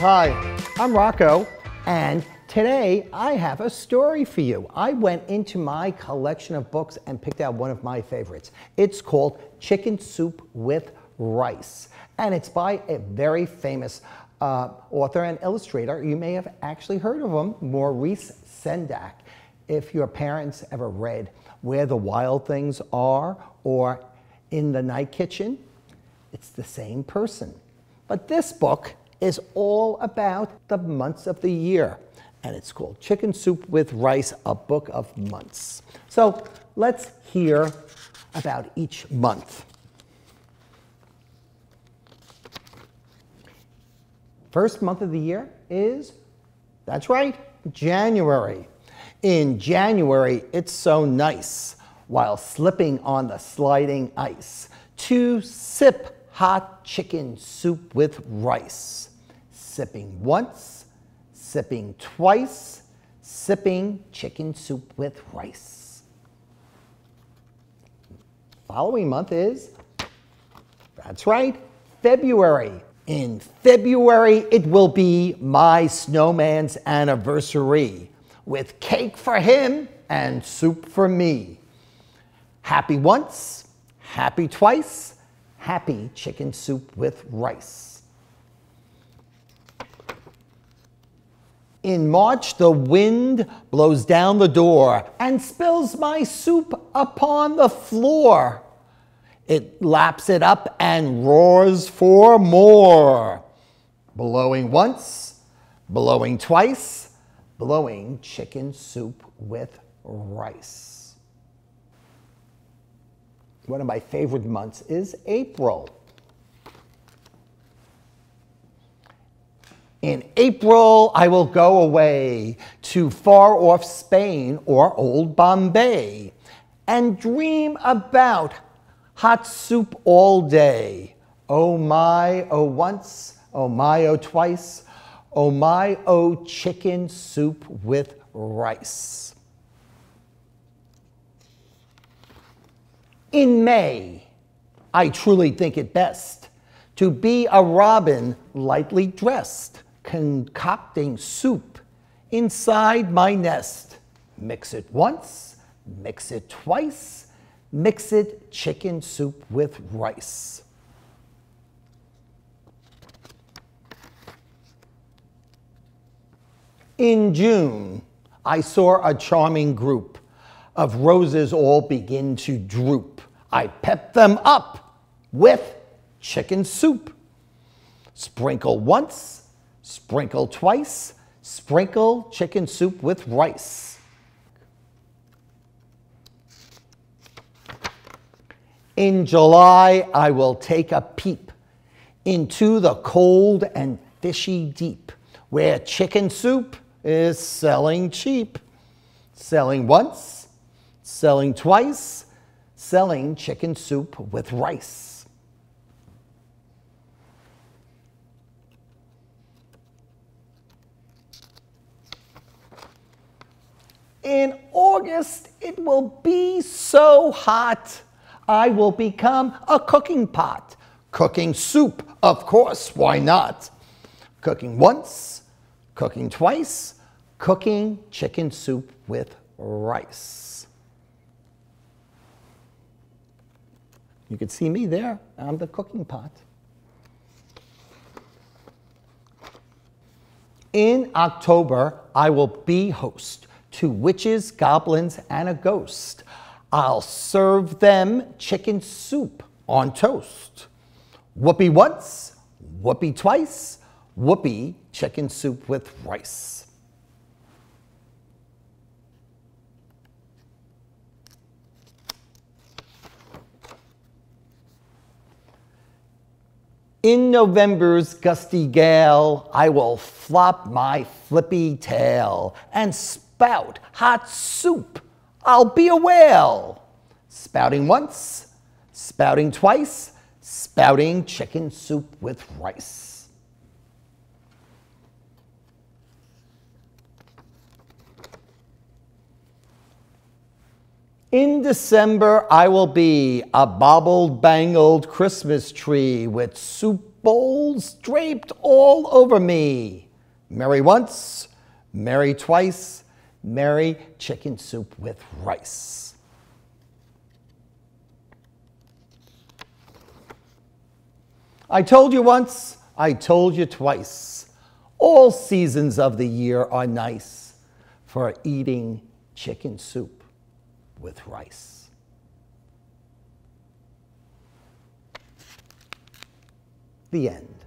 Hi, I'm Rocco, and today I have a story for you. I went into my collection of books and picked out one of my favorites. It's called Chicken Soup with Rice, and it's by a very famous author and illustrator. You may have actually heard of him, Maurice Sendak. If your parents ever read Where the Wild Things Are or In the Night Kitchen, it's the same person. But this book is all about the months of the year, and it's called Chicken Soup with Rice, a Book of Months. So let's hear about each month. First month of the year is, that's right, January. In January, it's so nice, while slipping on the sliding ice, to sip hot chicken soup with rice. Sipping once, sipping twice, sipping chicken soup with rice. Following month is, that's right, February. In February, it will be my snowman's anniversary, with cake for him and soup for me. Happy once, happy twice, happy chicken soup with rice. In March, the wind blows down the door and spills my soup upon the floor. It laps it up and roars for more. Blowing once, blowing twice, blowing chicken soup with rice. One of my favorite months is April. In April, I will go away to far-off Spain or old Bombay and dream about hot soup all day. Oh my, oh once, oh my, oh twice, oh my, oh chicken soup with rice. In May, I truly think it best to be a robin lightly dressed, concocting soup inside my nest. Mix it once, mix it twice, mix it chicken soup with rice. In June, I saw a charming group of roses all begin to droop. I pep them up with chicken soup. Sprinkle once, sprinkle twice, sprinkle chicken soup with rice. In July, I will take a peep into the cold and fishy deep, where chicken soup is selling cheap. Selling once, selling twice, selling chicken soup with rice. In August, it will be so hot, I will become a cooking pot. Cooking soup, of course, why not? Cooking once, cooking twice, cooking chicken soup with rice. You can see me there, I'm the cooking pot. In October, I will be host to witches, goblins, and a ghost. I'll serve them chicken soup on toast. Whoopie once, whoopie twice, whoopie chicken soup with rice. In November's gusty gale, I will flop my flippy tail and spout hot soup. I'll be a whale. Spouting once, spouting twice, spouting chicken soup with rice. In December, I will be a bobbled, bangled Christmas tree with soup bowls draped all over me. Merry once, merry twice, merry chicken soup with rice. I told you once, I told you twice, all seasons of the year are nice for eating chicken soup with rice. The end.